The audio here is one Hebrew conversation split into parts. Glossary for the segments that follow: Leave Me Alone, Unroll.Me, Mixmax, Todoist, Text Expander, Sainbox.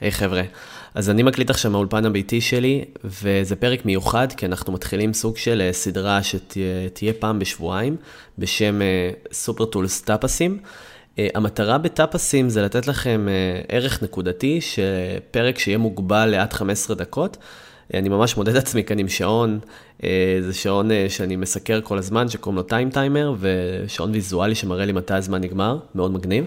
היי חבר'ה, אז אני מקליט עכשיו מהאולפן הביתי שלי, וזה פרק מיוחד, כי אנחנו מתחילים סוג של סדרה שתהיה פעם בשבועיים, בשם סופר טולס טאפסים. המטרה בטאפסים זה לתת לכם ערך נקודתי, שפרק שיהיה מוגבל לעד 15 דקות. אני ממש מודד עצמי כאן עם שעון, זה שעון שאני מסקר כל הזמן, שקוראים לו טיים טיימר, ושעון ויזואלי שמראה לי מתי הזמן נגמר, מאוד מגניב.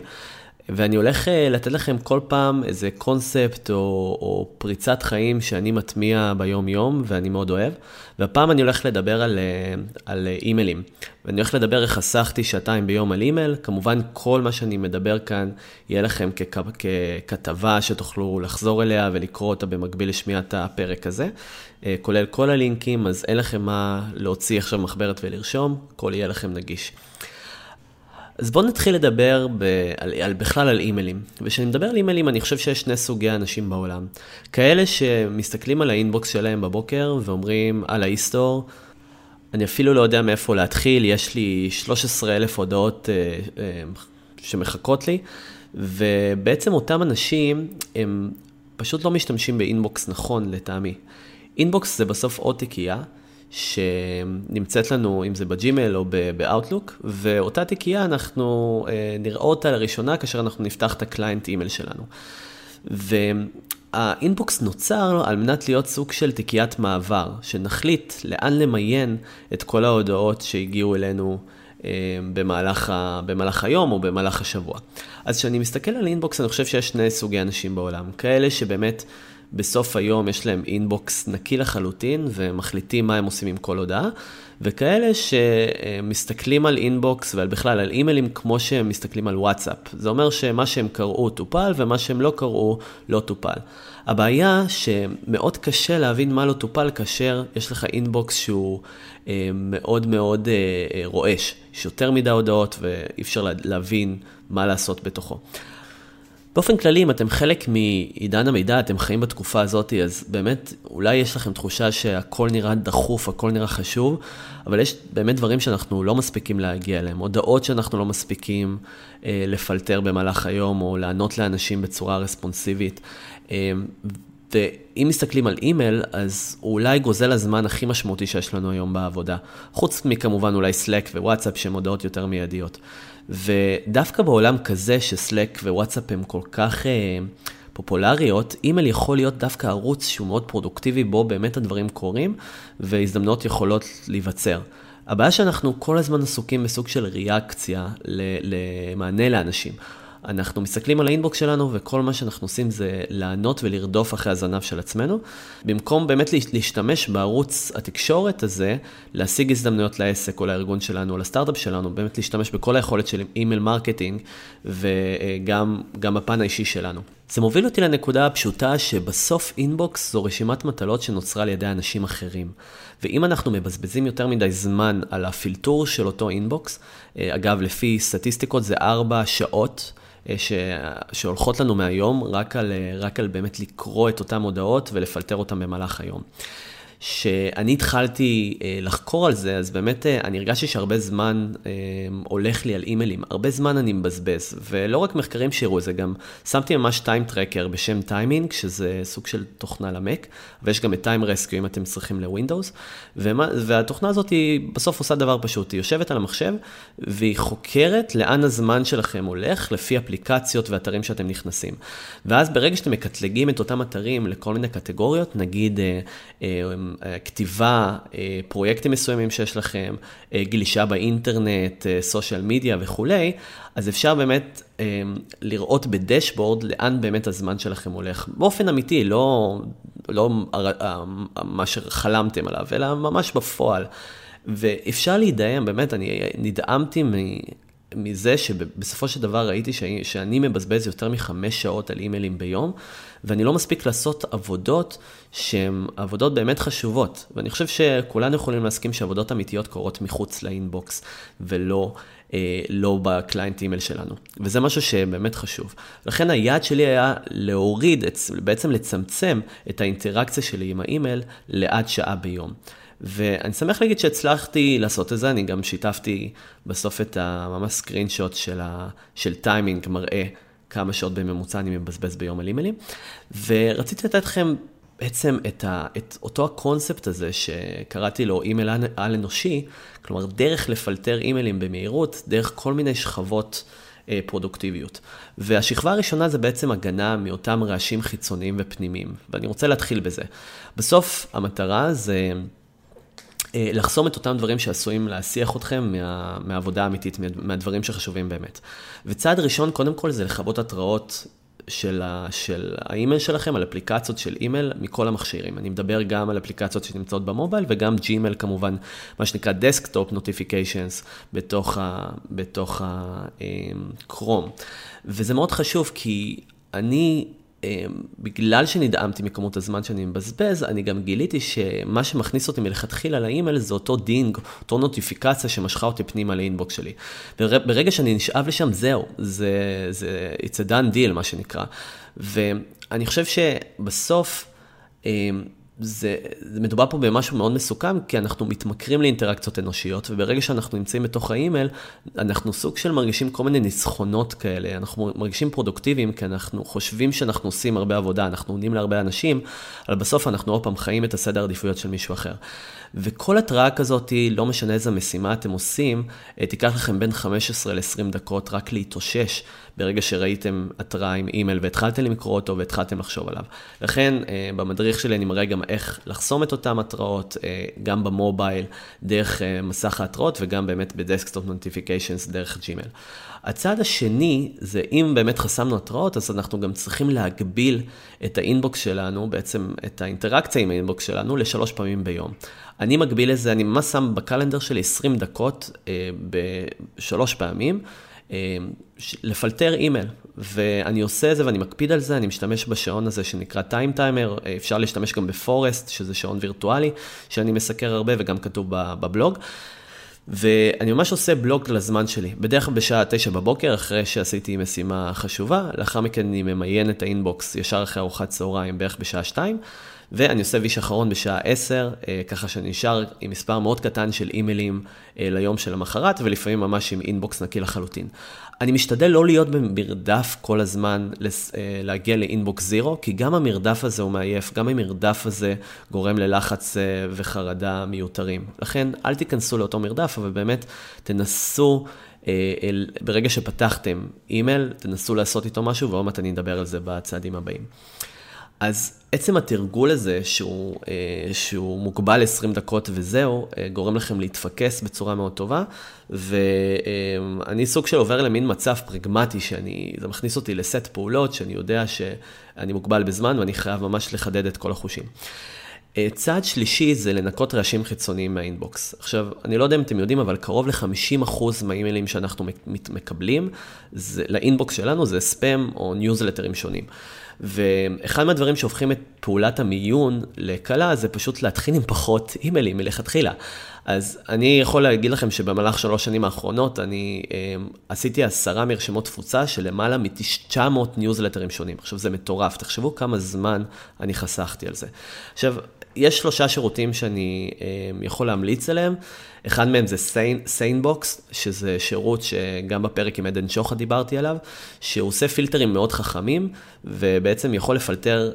ואני הולך לתת לכם כל פעם איזה קונספט או פריצת חיים שאני מטמיע ביום יום ואני מאוד אוהב. והפעם אני הולך לדבר על אימיילים. ואני הולך לדבר איך חסכתי שעתיים ביום על אימייל. כמובן כל מה שאני מדבר כאן יהיה לכם ככתבה שתוכלו לחזור אליה ולקרוא אותה במקביל לשמיעת הפרק הזה. כולל כל הלינקים, אז אין לכם מה להוציא עכשיו מחברת ולרשום, הכל יהיה לכם נגיש. אז בואו נתחיל לדבר בכלל על אימיילים. וכשאני מדבר על אימיילים, אני חושב שיש שני סוגי אנשים בעולם. כאלה שמסתכלים על האינבוקס שלהם בבוקר ואומרים, על ההיסטור, אני אפילו לא יודע מאיפה להתחיל, יש לי 13,000 הודעות שמחכות לי, ובעצם אותם אנשים, הם פשוט לא משתמשים באינבוקס נכון לטעמי. אינבוקס זה בסוף עוד תיקייה, שנמצאת לנו, אם זה בג'ימייל או באוטלוק, ואותה תיקייה אנחנו נראה אותה לראשונה, כאשר אנחנו נפתח את הקליינט אימייל שלנו. והאינבוקס נוצר על מנת להיות סוג של תיקיית מעבר, שנחליט לאן למיין את כל ההודעות שהגיעו אלינו במהלך היום או במהלך השבוע. אז כשאני מסתכל על אינבוקס, אני חושב שיש שני סוגי אנשים בעולם, כאלה שבאמת בסוף היום יש להם אינבוקס נקי לחלוטין, ומחליטים מה הם עושים עם כל הודעה, וכאלה שמסתכלים על אינבוקס, ועל בכלל על אימיילים, כמו שהם מסתכלים על וואטסאפ. זה אומר שמה שהם קראו טופל, ומה שהם לא קראו לא טופל. הבעיה שמאוד קשה להבין מה לא טופל, כאשר יש לך אינבוקס שהוא מאוד מאוד רועש. יש יותר מדי הודעות, ואי אפשר להבין מה לעשות בתוכו. באופן כללי, אם אתם חלק מעידן המידע, אתם חיים בתקופה הזאת, אז באמת אולי יש לכם תחושה שהכל נראה דחוף, הכל נראה חשוב, אבל יש באמת דברים שאנחנו לא מספיקים להגיע אליהם, הודעות שאנחנו לא מספיקים לפלטר במהלך היום, או לענות לאנשים בצורה רספונסיבית. ואם מסתכלים על אימייל, אז הוא אולי גוזל הזמן הכי משמעותי שיש לנו היום בעבודה. חוץ מכמובן אולי סלק ווואטסאפ, שהם הודעות יותר מיידיות. ודווקא בעולם כזה שסלק ווואטסאפ הם כל כך פופולריות, אימייל יכול להיות דווקא ערוץ שהוא מאוד פרודוקטיבי, בו באמת הדברים קורים, והזדמנות יכולות להיווצר. הבעיה שאנחנו כל הזמן עסוקים בסוג של ריאקציה למענה לאנשים. אנחנו מסתכלים על האינבוקס שלנו, וכל מה שאנחנו עושים זה לענות ולרדוף אחרי הזנב של עצמנו, במקום באמת להשתמש בערוץ התקשורת הזה, להשיג הזדמנויות לעסק או לארגון שלנו, או לסטארט-אפ שלנו, באמת להשתמש בכל היכולת של אימייל מרקטינג, וגם הפן האישי שלנו. זה מוביל אותי לנקודה הפשוטה שבסוף אינבוקס זו רשימת מטלות שנוצרה על ידי אנשים אחרים. ואם אנחנו מבזבזים יותר מדי זמן על הפילטור של אותו אינבוקס, אגב, לפי סטטיסטיקות זה 4 שעות, שהולכות לנו מהיום, רק על באמת לקרוא את אותם הודעות ולפלטר אותם במהלך היום. שאני התחלתי לחקור על זה, אז באמת אני הרגשתי שהרבה זמן הולך לי על אימיילים, הרבה זמן אני מבזבז, ולא רק מחקרים שירו, זה גם, שמתי ממש טיים טרקר בשם טיימינג, שזה סוג של תוכנה למק, ויש גם את טיים רסקיו אם אתם צריכים לווינדוס, והתוכנה הזאת היא בסוף עושה דבר פשוט, היא יושבת על המחשב, והיא חוקרת לאן הזמן שלכם הולך, לפי אפליקציות ואתרים שאתם נכנסים. ואז ברגע שאתם מקטלגים את אותם אתרים לכל מיני קטגוריות, נגיד, כתיבה, פרויקטים מסוימים שיש לכם, גלישה באינטרנט, סושיאל מדיה וכולי, אז אפשר באמת לראות בדשבורד לאן באמת הזמן שלכם הולך. באופן אמיתי, לא מה שחלמתם עליו, אלא ממש בפועל. ואפשר להידהם, באמת, אני נדהמתי מזה שבסופו של דבר ראיתי שאני מבזבז יותר מ5 שעות על אימיילים ביום, ואני לא מספיק לעשות עבודות שהן עבודות באמת חשובות. ואני חושב שכולנו יכולים להסכים שעבודות אמיתיות קורות מחוץ לאינבוקס, ולא בקליינט אימייל שלנו. וזה משהו שבאמת חשוב. לכן היעד שלי היה להוריד, בעצם לצמצם את האינטראקציה שלי עם האימייל לעד שעה ביום. ואני שמח להגיד שהצלחתי לעשות את זה, אני גם שיתפתי בסוף את הממש סקרינשוט של טיימינג מראה כמה שעות בממוצע אני מבזבז ביום על אימיילים. ורציתי לתת לכם בעצם את אותו הקונספט הזה שקראתי לו אימייל על אנושי, כלומר דרך לפלטר אימיילים במהירות, דרך כל מיני שכבות פרודוקטיביות. והשכבה הראשונה זה בעצם הגנה מאותם רעשים חיצוניים ופנימיים. ואני רוצה להתחיל בזה. בסוף המטרה זה לחסום את אותם דברים שעשויים להסיח אתכם מהעבודה האמיתית, מהדברים שחשובים באמת. וצעד ראשון, קודם כל, זה לכבות התראות של האימייל שלכם, על אפליקציות של אימייל מכל המכשירים. אני מדבר גם על אפליקציות שנמצאות במובייל, וגם ג'ימייל כמובן, מה שנקרא דסקטופ נוטיפיקיישנס, בתוך הקרום. וזה מאוד חשוב, כי אני, בגלל שנדאמתי מכמות הזמן שאני מבזבז, אני גם גיליתי שמה שמכניס אותי מלכתחילה לאימייל זה אותו דינג, אותו נוטיפיקציה שמשכה אותי פנימה לאינבוקס שלי. ברגע שאני נשאב לשם, זהו, זה it's a done deal, מה שנקרא. ואני חושב שבסוף זה מדובר פה במשהו מאוד מסוכם, כי אנחנו מתמכרים לאינטראקציות אנושיות, וברגע שאנחנו נמצאים בתוך האימייל, אנחנו סוג של מרגישים כל מיני ניסחונות כאלה, אנחנו מרגישים פרודוקטיביים, כי אנחנו חושבים שאנחנו עושים הרבה עבודה, אנחנו עונים להרבה אנשים, אבל בסוף אנחנו עוד פעם חיים את הסדר עדיפויות של מישהו אחר. וכל התראה כזאת, לא משנה איזה משימה אתם עושים, תיקח לכם בין 15 ל-20 דקות רק להתאושש, ברגע שראיתם התראה עם אימייל, והתחלתם למקרוא אותו, והתחלתם לחשוב עליו. לכן, במדריך שלי אני מראה גם איך לחסום את אותם התראות, גם במובייל, דרך מסך ההתראות, וגם באמת בדסקטופ נוטיפיקיישנס, דרך ג'ימייל. הצעד השני, זה אם באמת חסמנו התראות, אז אנחנו גם צריכים להגביל את האינבוקס שלנו, בעצם את האינטראקציה עם האינבוקס שלנו, ל3 פעמים ביום. אני מגביל את זה, אני ממש שם בקלנדר שלי 20 דקות ב3 פעמים, לפלטר אימייל, ואני עושה את זה ואני מקפיד על זה, אני משתמש בשעון הזה שנקרא טיים טיימר, אפשר להשתמש גם בפורסט, שזה שעון וירטואלי, שאני מסקר הרבה וגם כתוב בבלוג, ואני ממש עושה בלוג לזמן שלי, בדרך כלל בשעה 9 בבוקר, אחרי שעשיתי משימה חשובה, לאחר מכן אני ממיין את האינבוקס ישר אחרי ארוחת צהריים, בערך בשעה 2, ואני עושה ויש אחרון בשעה 10, ככה שאני נשאר עם מספר מאוד קטן של אימיילים ליום של המחרת, ולפעמים ממש עם אינבוקס נקי לחלוטין. אני משתדל לא להיות במרדף כל הזמן להגיע לאינבוקס זירו, כי גם המרדף הזה הוא מעייף, גם המרדף הזה גורם ללחץ וחרדה מיותרים. לכן אל תיכנסו לאותו מרדף, אבל באמת תנסו, ברגע שפתחתם אימייל, תנסו לעשות איתו משהו, ועוד מעט אני אדבר על זה בצעדים הבאים. אז עצם התרגול הזה שהוא מוגבל 20 דקות וזהו, גורם לכם להתפקס בצורה מאוד טובה, ואני סוג של עובר למין מצב פרגמטי, זה מכניס אותי לסט פעולות, שאני יודע שאני מוגבל בזמן ואני חייב ממש לחדד את כל החושים. צעד שלישי זה לנקות רעשים חיצוניים מהאינבוקס. עכשיו, אני לא יודע אם אתם יודעים, אבל קרוב ל-50% מהאימיילים שאנחנו מקבלים, לאינבוקס שלנו זה ספאם או ניוזלטרים שונים. ואחד מהדברים שהופכים את פעולת המיון לקלה, זה פשוט להתחיל עם פחות אימיילים מלכתחילה. אז אני יכול להגיד לכם שבמהלך 3 שנים האחרונות, אני עשיתי 10 מרשמות תפוצה של למעלה מ-900 ניוזלטרים שונים. עכשיו, זה מטורף. תחשבו כמה זמן אני חסכתי על זה. עכשיו, יש 3 שירותים שאני יכול להמליץ עליהם. אחד מהם זה Sainbox, שזה שירות שגם בפרק עם עדן שוחה דיברתי עליו, שהוא עושה פילטרים מאוד חכמים, ובעצם יכול לפלטר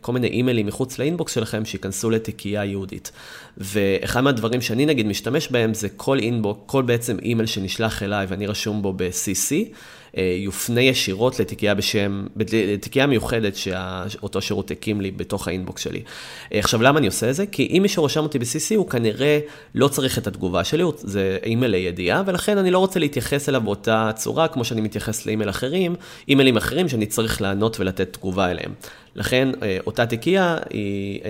כל מיני אימיילים מחוץ לאינבוקס שלכם, שיכנסו לתיקייה יהודית. ואחד מהדברים שאני נגיד משתמש בהם, זה כל אינבוקס, כל בעצם אימייל שנשלח אליי, ואני רשום בו ב-CC, יופנה ישירות לתיקייה מיוחדת שאותו שירות הקים לי בתוך האינבוקס שלי. עכשיו, למה אני עושה את זה? כי אם מישהו רשם אותי ב-CC, הוא כנראה לא צריך את התגובה שלי, זה אימייל לידיעה, ולכן אני לא רוצה להתייחס אליו באותה צורה, כמו שאני מתייחס לאימיילים אחרים שאני צריך לענות ולתת תגובה אליהם. לכן, אותה תיקייה,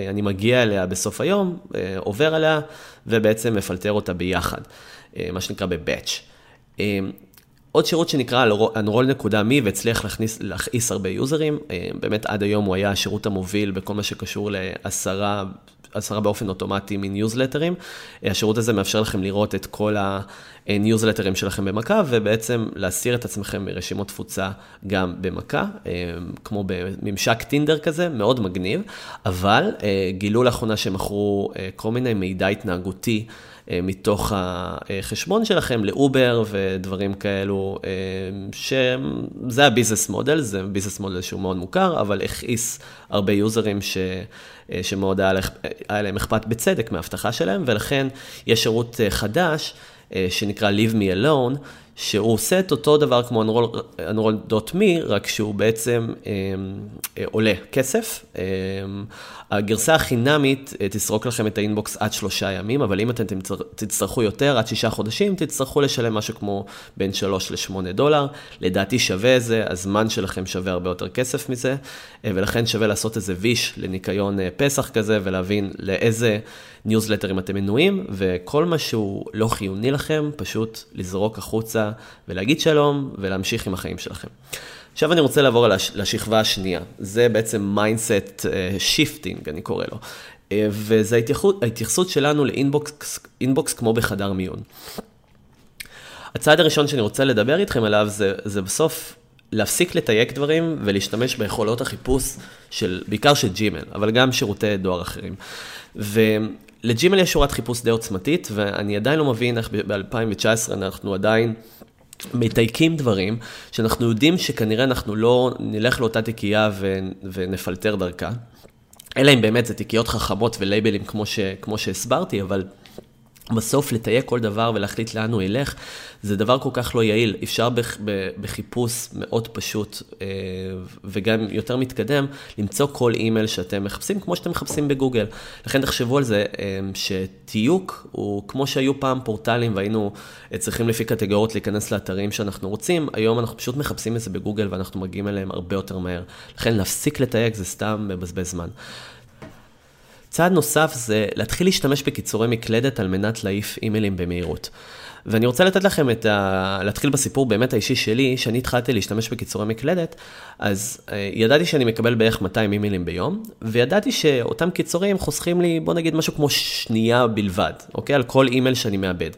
אני מגיע אליה בסוף היום, עובר עליה, ובעצם מפלטר אותה ביחד, מה שנקרא בבאץ'. עוד שירות שנקרא Unroll.Me, והצליח להכניס הרבה יוזרים, באמת עד היום הוא היה השירות המוביל בכל מה שקשור ל10 באופן אוטומטי מניוזלטרים. השירות הזה מאפשר לכם לראות את כל הניוזלטרים שלכם במכה, ובעצם להסיר את עצמכם מרשימות תפוצה גם במכה, כמו בממשק טינדר כזה, מאוד מגניב, אבל גילו לאחרונה שמכרו כל מיני מידע התנהגותי מתוך החשבון שלכם לאובר ודברים כאלו, שזה הביזנס מודל, זה ביזנס מודל שהוא מאוד מוכר, אבל הכעיס הרבה יוזרים שמאוד היה להם אכפת בצדק מההבטחה שלהם, ולכן יש שירות חדש שנקרא Leave Me Alone, שהוא עושה את אותו דבר כמו Unroll.Me, רק שהוא בעצם עולה כסף. הגרסה החינמית תסרוק לכם את האינבוקס עד 3 ימים, אבל אם אתם תצטרכו יותר, עד 6 חודשים, תצטרכו לשלם משהו כמו בין $3 ל$8. לדעתי שווה זה, הזמן שלכם שווה הרבה יותר כסף מזה, ולכן שווה לעשות איזה ויש לניקיון פסח כזה, ולהבין לאיזה ניוזלטרים אתם מנויים, וכל מה שהוא לא חיוני לכם, פשוט לזרוק החוצה, ולהגיד שלום, ולהמשיך עם החיים שלכם. עכשיו אני רוצה לעבור לשכבה השנייה. זה בעצם mindset shifting, אני קורא לו. וזה ההתייחסות שלנו לאינבוקס כמו בחדר מיון. הצעד הראשון שאני רוצה לדבר איתכם עליו, זה בסוף להפסיק לתייק דברים, ולהשתמש ביכולות החיפוש, בעיקר של ג'ימל, אבל גם שירותי דואר אחרים. לג'ימל יש שורת חיפוש די עוצמתית, ואני עדיין לא מבין איך ב-2019 אנחנו עדיין מתייקים דברים, שאנחנו יודעים שכנראה אנחנו לא נלך לאותה תיקייה ונפלטר דרכה, אלא אם באמת זה תיקיות חכמות ולייבלים כמו שהסברתי, אבל בסוף לתייק כל דבר ולהחליט לאן הוא ילך, זה דבר כל כך לא יעיל. אפשר בחיפוש מאוד פשוט וגם יותר מתקדם, למצוא כל אימייל שאתם מחפשים, כמו שאתם מחפשים בגוגל. לכן תחשבו על זה שתיוק הוא כמו שהיו פעם פורטלים, והיינו צריכים לפי קטגוריות להיכנס לאתרים שאנחנו רוצים, היום אנחנו פשוט מחפשים את זה בגוגל ואנחנו מגיעים אליהם הרבה יותר מהר. לכן להפסיק לתייק זה סתם מבזבז זמן. צעד נוסף זה להתחיל להשתמש בקיצורי מקלדת על מנת להעיף אימיילים במהירות. ואני רוצה לתת לכם להתחיל בסיפור באמת האישי שלי, שאני התחלתי להשתמש בקיצורי מקלדת, אז ידעתי שאני מקבל בערך 200 אימיילים ביום, וידעתי שאותם קיצורים חוסכים לי, בוא נגיד, משהו כמו 2 שניות בלבד, אוקיי? על כל אימייל שאני מאבד.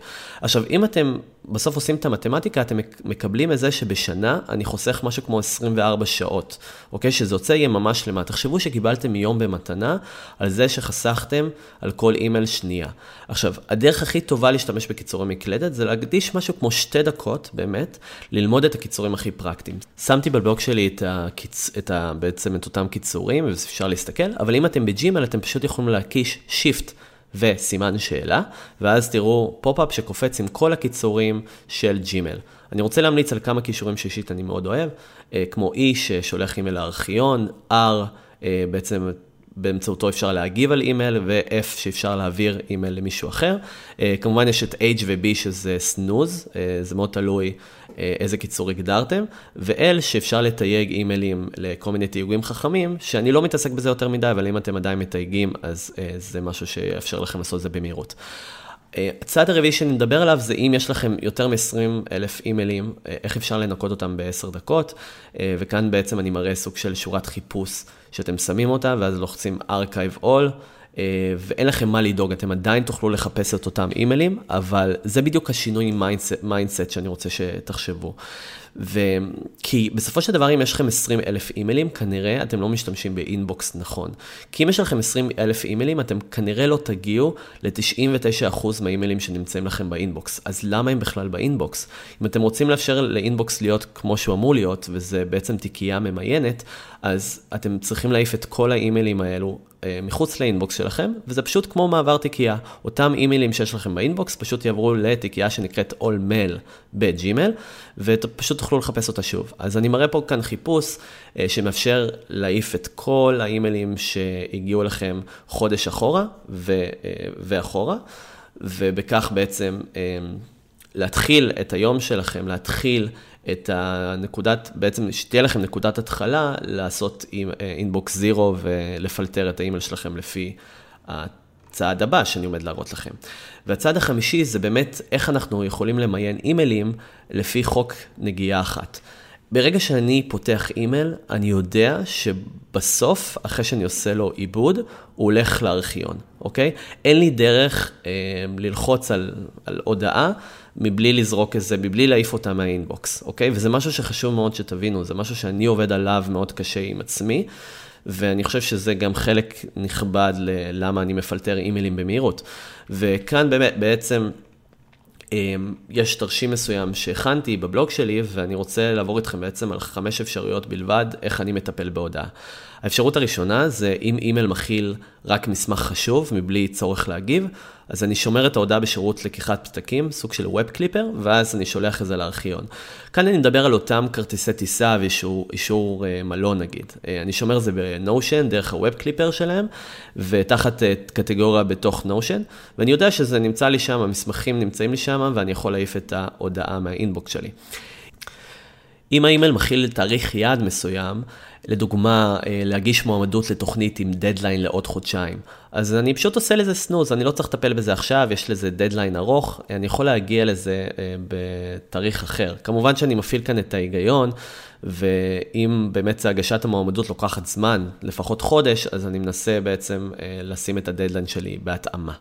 עכשיו, אם אתם בסוף עושים את המתמטיקה, אתם מקבלים את זה שבשנה אני חוסך משהו כמו 24 שעות, אוקיי? שזה יוצא יממה שלמה. תחשבו שקיבלתם יום במתנה על זה שחסכתם על כל אימייל 2 שניות. עכשיו, הדרך הכי טובה להשתמש בקיצורי מקלדת זה להקדיש משהו כמו 2 דקות, באמת, ללמוד את הקיצורים הכי פרקטיים. שמתי בבלוג שלי בעצם את אותם קיצורים, ואפשר להסתכל, אבל אם אתם בג'ימל, אתם פשוט יכולים להקיש שיפט וסימן שאלה, ואז תראו פופ-אפ שקופץ עם כל הקיצורים של ג'ימל. אני רוצה להמליץ על כמה קישורים שישית אני מאוד אוהב, כמו E ששולח אימייל לארכיון, R בעצם באמצעותו אפשר להגיב על אימייל, ו-F שאפשר להעביר אימייל למישהו אחר. כמובן יש את H ו-B שזה סנוז, זה מאוד תלוי איזה קיצור הגדרתם, ו-L שאפשר לתייג אימיילים לכל מיני תייגים חכמים, שאני לא מתעסק בזה יותר מדי, אבל אם אתם עדיין מתייגים, אז זה משהו שאפשר לכם לעשות זה במהירות. הצעד הרביעי שאני מדבר עליו זה אם יש לכם יותר מ-20,000 אימיילים, איך אפשר לנקות אותם ב10 דקות, וכאן בעצם אני מראה סוג של שורת חיפוש שאתם שמים אותה, ואז לוחצים Archive All, ואין לכם מה לדאוג, אתם עדיין תוכלו לחפש את אותם אימיילים, אבל זה בדיוק השינוי מיינדסט שאני רוצה שתחשבו. כי בסופו של דבר, אם יש לכם 20,000 אימיילים, כנראה אתם לא משתמשים באינבוקס נכון. כי אם יש לכם 20,000 אימיילים, אתם כנראה לא תגיעו ל-99% מהאימיילים שנמצאים לכם באינבוקס. אז למה הם בכלל באינבוקס? אם אתם רוצים לאפשר לאינבוקס להיות כמו שהוא אמור להיות, וזה בעצם תיקייה ממיינת, אז אתם צריכים להעיף את כל האימיילים האלו מחוץ לאינבוקס שלכם, וזה פשוט כמו מעבר תיקייה. אותם אימיילים שיש לכם באינבוקס פשוט יעברו לתיקייה שנקראת All Mail בג'ימל, ופשוט תוכלו לחפש אותה שוב. אז אני מראה פה כאן חיפוש שמאפשר להעיף את כל האימיילים שהגיעו לכם חודש אחורה ואחורה, ובכך בעצם להתחיל את היום שלכם, להתחיל את הנקודת, בעצם שתהיה לכם נקודת התחלה, לעשות אינבוקס זירו ולפלטר את האימייל שלכם לפי הצעד הבא שאני עומד להראות לכם. והצעד החמישי זה באמת איך אנחנו יכולים למיין אימיילים לפי חוק נגיעה אחת. ברגע שאני פותח אימייל, אני יודע שבסוף, אחרי שאני עושה לו עיבוד, הוא הולך לארכיון, אוקיי? אין לי דרך ללחוץ על הודעה, מבלי לזרוק את זה, מבלי להעיף אותה מהאינבוקס, אוקיי? וזה משהו שחשוב מאוד שתבינו, זה משהו שאני עובד עליו מאוד קשה עם עצמי, ואני חושב שזה גם חלק נכבד ללמה אני מפלטר אימיילים במהירות. וכאן באמת, בעצם יש תרשים מסוים שהכנתי בבלוג שלי, ואני רוצה לעבור איתכם בעצם על 5 אפשרויות בלבד, איך אני מטפל בהודעה. האפשרות הראשונה זה אם אימייל מכיל רק מסמך חשוב, מבלי צורך להגיב, אז אני שומר את ההודעה בשירות לקיחת פתקים, סוג של ווב קליפר, ואז אני שולח את זה לארכיון. כאן אני מדבר על אותם כרטיסי טיסה ואישור מלון נגיד. אני שומר את זה בנושן, דרך הווב קליפר שלהם, ותחת קטגוריה בתוך נושן, ואני יודע שזה נמצא לי שם, המסמכים נמצאים לי שם, ואני יכול להעיף את ההודעה מהאינבוקס שלי. אם האימייל מכיל תאריך יעד מסוים, לדוגמה, להגיש מועמדות לתוכנית עם דדליין לעוד חודשיים. אז אני פשוט עושה לזה סנוז, אני לא צריך לטפל בזה עכשיו, יש לזה דדליין ארוך, אני יכול להגיע לזה בתאריך אחר. כמובן שאני מפעיל כאן את ההיגיון, ואם באמת הגשת המועמדות לוקחת זמן, לפחות חודש, אז אני מנסה בעצם לשים את הדדליין שלי בהתאמה.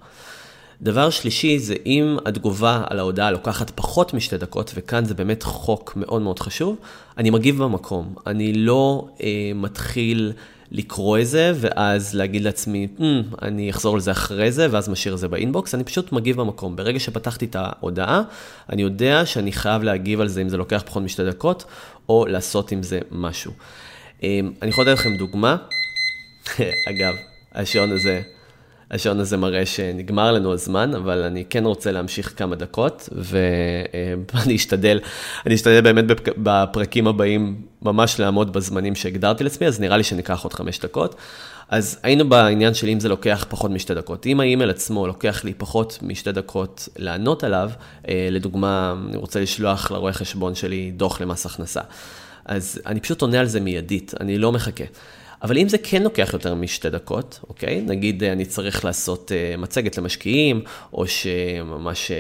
דבר שלישי זה אם התגובה על ההודעה לוקחת פחות משתי דקות, וכאן זה באמת חוק מאוד מאוד חשוב, אני מגיב במקום. אני לא מתחיל לקרוא את זה, ואז להגיד לעצמי, אני אחזור לזה אחרי זה, ואז משאיר את זה באינבוקס, אני פשוט מגיב במקום. ברגע שפתחתי את ההודעה, אני יודע שאני חייב להגיב על זה, אם זה לוקח פחות משתי דקות, או לעשות עם זה משהו. אני יכול לתת לכם דוגמה. אגב, השעון הזה מראה שנגמר לנו הזמן, אבל אני כן רוצה להמשיך כמה דקות, ואני אשתדל באמת בפרקים הבאים ממש לעמוד בזמנים שהגדרתי לעצמי, אז נראה לי שניקח עוד 5 דקות. אז היינו בעניין שלי אם זה לוקח פחות מ2 דקות. אם האימייל עצמו לוקח לי פחות מ2 דקות לענות עליו, לדוגמה, אני רוצה לשלוח לרואה חשבון שלי דוח למס הכנסה. אז אני פשוט עונה על זה מיידית, אני לא מחכה. אבל אם זה כן לוקח יותר מ2 דקות, אוקיי? נגיד אני צריך לעשות מצגת למשקיעים, או שממש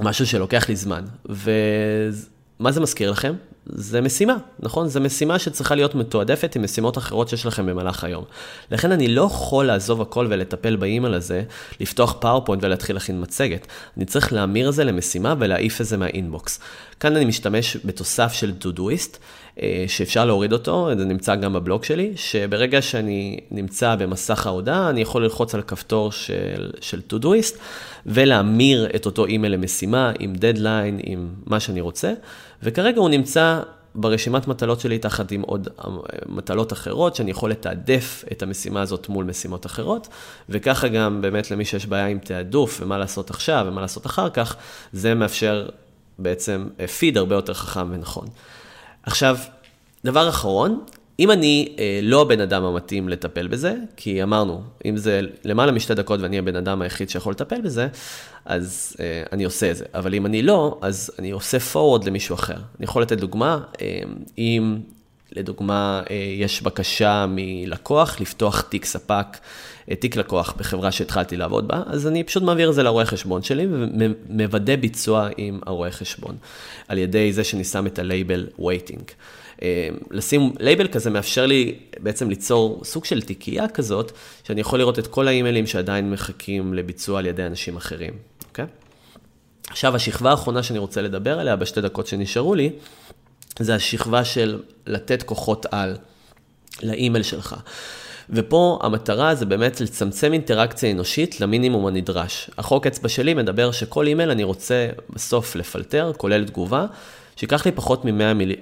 משהו שלוקח לי זמן. ומה זה מזכיר לכם? זה משימה, נכון? זה משימה שצריכה להיות מתועדפת עם משימות אחרות שיש לכם במהלך היום. לכן אני לא יכול לעזוב הכל ולטפל באימייל הזה, לפתוח פאורפוינט ולהתחיל להכין מצגת. אני צריך להמיר את זה למשימה ולהעיף את זה מהאינבוקס. כאן אני משתמש בתוסף של Todoist, שאפשר להוריד אותו, זה נמצא גם בבלוג שלי, שברגע שאני נמצא במסך ההודעה, אני יכול ללחוץ על כפתור של Todoist, ולהמיר את אותו אימייל למשימה, עם דדליין, עם מה שאני רוצה, וכרגע הוא נמצא ברשימת מטלות שלי, תחת עם עוד מטלות אחרות, שאני יכול לתעדף את המשימה הזאת מול משימות אחרות, וככה גם באמת למי שיש בעיה עם תעדוף, ומה לעשות עכשיו, ומה לעשות אחר כך, זה מאפשר בעצם פיד הרבה יותר חכם ונכון. עכשיו, דבר אחרון, אם אני לא הבן אדם המתאים לטפל בזה, כי אמרנו, אם זה למעלה מ2 דקות ואני הבן אדם היחיד שיכול לטפל בזה, אז אני עושה את זה. אבל אם אני לא, אז אני עושה forward למישהו אחר. אני יכול לתת דוגמה, אם לדוגמה יש בקשה מלקוח לפתוח תיק ספק, תיק לקוח בחברה שהתחלתי לעבוד בה, אז אני פשוט מעביר את זה לרואה חשבון שלי, ומוודא ביצוע עם הרואה חשבון, על ידי זה שאני שם את הלייבל waiting. לשים לייבל כזה מאפשר לי בעצם ליצור סוג של תיקייה כזאת, שאני יכול לראות את כל האימיילים שעדיין מחכים לביצוע על ידי אנשים אחרים. אוקיי? עכשיו, השכבה האחרונה שאני רוצה לדבר עליה, ב2 דקות שנשארו לי, זה השכבה של לתת כוחות על לאימייל שלך. ופה המטרה זה באמת לצמצם אינטראקציה אנושית למינימום הנדרש. החוק אצבע שלי מדבר שכל אימייל אני רוצה בסוף לפלטר, כולל תגובה, שיקח לי פחות מ100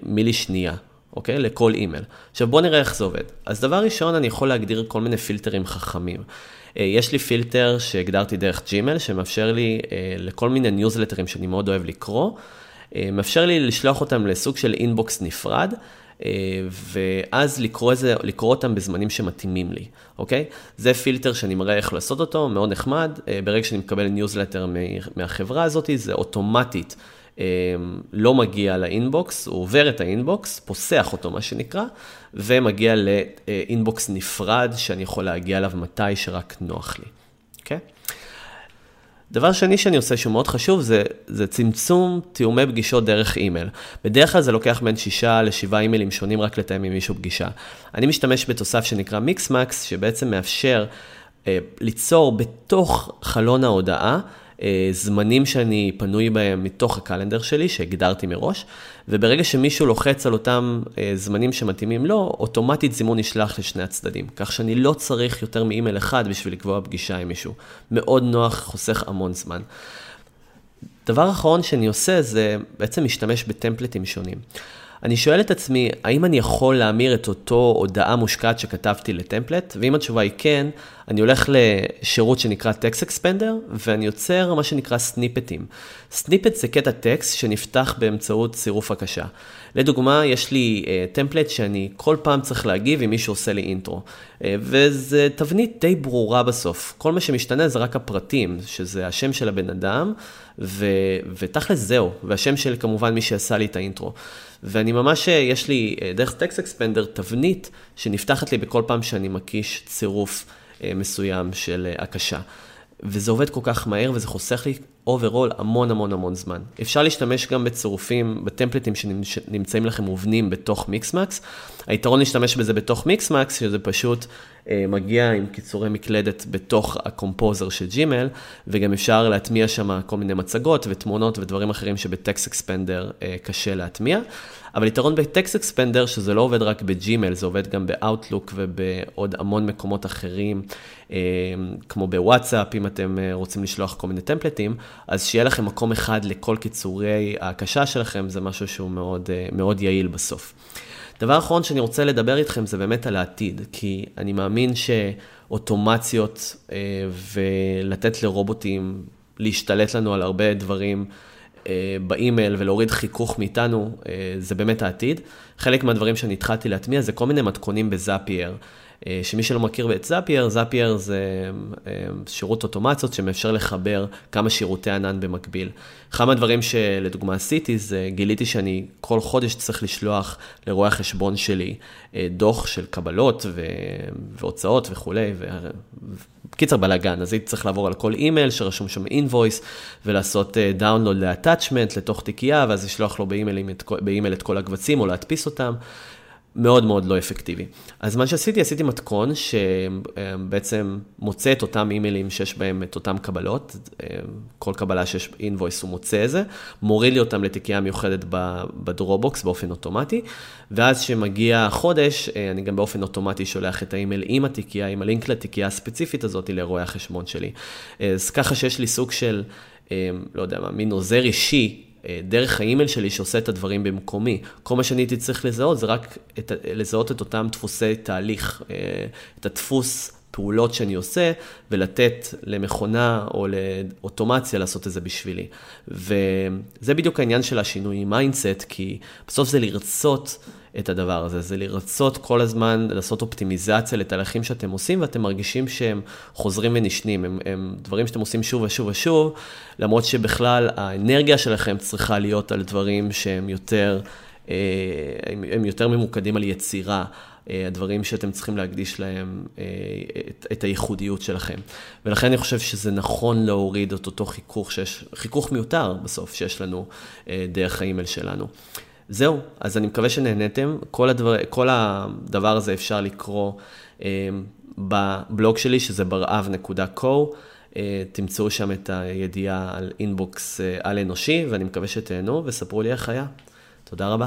מילי שנייה, אוקיי? לכל אימייל. עכשיו בוא נראה איך זה עובד. אז דבר ראשון, אני יכול להגדיר כל מיני פילטרים חכמים. יש לי פילטר שהגדרתי דרך ג'ימייל, שמאפשר לי לכל מיני ניוזלטרים שאני מאוד אוהב לקרוא, מאפשר לי לשלוח אותם לסוג של אינבוקס נפרד, ואז לקרוא אותם בזמנים שמתאימים לי, אוקיי? זה פילטר שאני מראה איך לעשות אותו, מאוד נחמד, ברגע שאני מקבל ניוזלטר מהחברה הזאת, זה אוטומטית לא מגיע לאינבוקס, הוא עובר את האינבוקס, פוסח אותו מה שנקרא, ומגיע לאינבוקס נפרד שאני יכול להגיע אליו מתי שרק נוח לי, אוקיי? דבר שני שאני עושה שהוא מאוד חשוב, זה צמצום תיאומי פגישות דרך אימייל. בדרך כלל זה לוקח בין 6 ל7 אימיילים שונים רק לתאם עם מישהו פגישה. אני משתמש בתוסף שנקרא Mixmax, שבעצם מאפשר ליצור בתוך חלון ההודעה הזמנים שאני פנוי בהם מתוך הקלנדר שלי, שהגדרתי מראש, וברגע שמישהו לוחץ על אותם זמנים שמתאימים לו, אוטומטית זימון נשלח לשני הצדדים, כך שאני לא צריך יותר מאימייל אחד בשביל לקבוע פגישה עם מישהו. מאוד נוח, חוסך המון זמן. דבר אחרון שאני עושה זה בעצם משתמש בטמפלטים שונים. אני שואל את עצמי, האם אני יכול להמיר את אותו הודעה מושקעת שכתבתי לטמפלט? ואם התשובה היא כן, אני הולך לשירות שנקרא Text Expander, ואני יוצר מה שנקרא סניפטים. סניפט זה קטע טקסט שנפתח באמצעות צירוף הקשה. לדוגמה, יש לי טמפלט שאני כל פעם צריך להגיב אם מישהו עושה לי אינטרו. וזה תבנית די ברורה בסוף. כל מה שמשתנה זה רק הפרטים, שזה השם של הבן אדם, ותכל'ס זהו, והשם של כמובן מי שעשה לי את האינטרו. ואני ממש, יש לי דרך טקסט אקספנדר תבנית שנפתחת לי בכל פעם שאני מקיש צירוף מסוים של הקשה. וזה עובד כל כך מהר וזה חוסך לי overall המון המון המון זמן. אפשר להשתמש גם בצירופים, בטמפלטים שנמצאים לכם מובנים בתוך מיקסמקס. היתרון להשתמש בזה בתוך מיקסמקס, שזה פשוט מגיע עם קיצורי מקלדת בתוך הקומפוזר של ג'ימל, וגם אפשר להטמיע שם כל מיני מצגות ותמונות ודברים אחרים שבטקסט אקספנדר קשה להטמיע. אבל יתרון בטקסט אקספנדר שזה לא עובד רק בג'ימל, זה עובד גם באוטלוק ובעוד המון מקומות אחרים, כמו בוואטסאפ, אם אתם רוצים לשלוח כל מיני טמפלטים, אז שיהיה לכם מקום אחד לכל קיצורי ההקשה שלכם, זה משהו שהוא מאוד, מאוד יעיל בסוף. דבר אחרון שאני רוצה לדבר איתכם זה באמת על העתיד, כי אני מאמין שאוטומציות ולתת לרובוטים להשתלט לנו על הרבה דברים באימייל ולהוריד חיכוך מאיתנו, זה באמת העתיד. חלק מהדברים שאני התחלתי להטמיע זה כל מיני מתכונים בזאפייר, שמי שלא מכיר את זאפייר, זאפייר זה שירות אוטומציות שמאפשר לחבר כמה שירותי ענן במקביל. כמה דברים שלדוגמה עשיתי זה גיליתי שאני כל חודש צריך לשלוח לרואה החשבון שלי דוח של קבלות והוצאות וכו'. קיצר בלגן, אז הייתי צריך לעבור על כל אימייל שרשום שם אינבויס ולעשות דאונלוד לאטאצ'מנט לתוך תיקייה ואז לשלוח לו באימייל את כל הקבצים או להדפיס אותם. מאוד מאוד לא אפקטיבי. אז מה שעשיתי, עשיתי מתכון שבעצם מוצא את אותם אימיילים שיש בהם את אותם קבלות, כל קבלה שיש אינבויס הוא מוצא איזה, מוריד לי אותם לתיקייה מיוחדת בדרובוקס באופן אוטומטי, ואז שמגיע חודש, אני גם באופן אוטומטי שולח את האימייל עם התיקייה, עם הלינק לתיקייה הספציפית הזאת לרואה החשבון שלי. אז ככה שיש לי סוג של, לא יודע מה, מין עוזר אישי, דרך האימייל שלי שעושה את הדברים במקומי. כל מה שאני הייתי צריך לזהות, זה רק לזהות את אותם דפוסי תהליך, את הדפוס פעולות שאני עושה, ולתת למכונה או לאוטומציה לעשות את זה בשבילי. וזה בדיוק העניין של השינוי מיינדסט, כי בסוף זה לרצות את הדבר הזה, זה לרצות כל הזמן לעשות אופטימיזציה לתהליכים שאתם עושים, ואתם מרגישים שהם חוזרים ונשנים, הם דברים שאתם עושים שוב ושוב ושוב, למרות שבכלל האנרגיה שלכם צריכה להיות על דברים שהם יותר, הם יותר ממוקדים על יצירה, הדברים שאתם צריכים להקדיש להם את הייחודיות שלכם. ולכן אני חושב שזה נכון להוריד את אותו חיכוך, חיכוך מיותר בסוף שיש לנו דרך האימייל שלנו. זהו, אז אני מקווה שנהנתם. כל הדבר הזה אפשר לקרוא בבלוג שלי, שזה barav.co. תמצאו שם את הידיעה על אינבוקס על אנושי, ואני מקווה שתהנו וספרו לי איך היה. תודה רבה.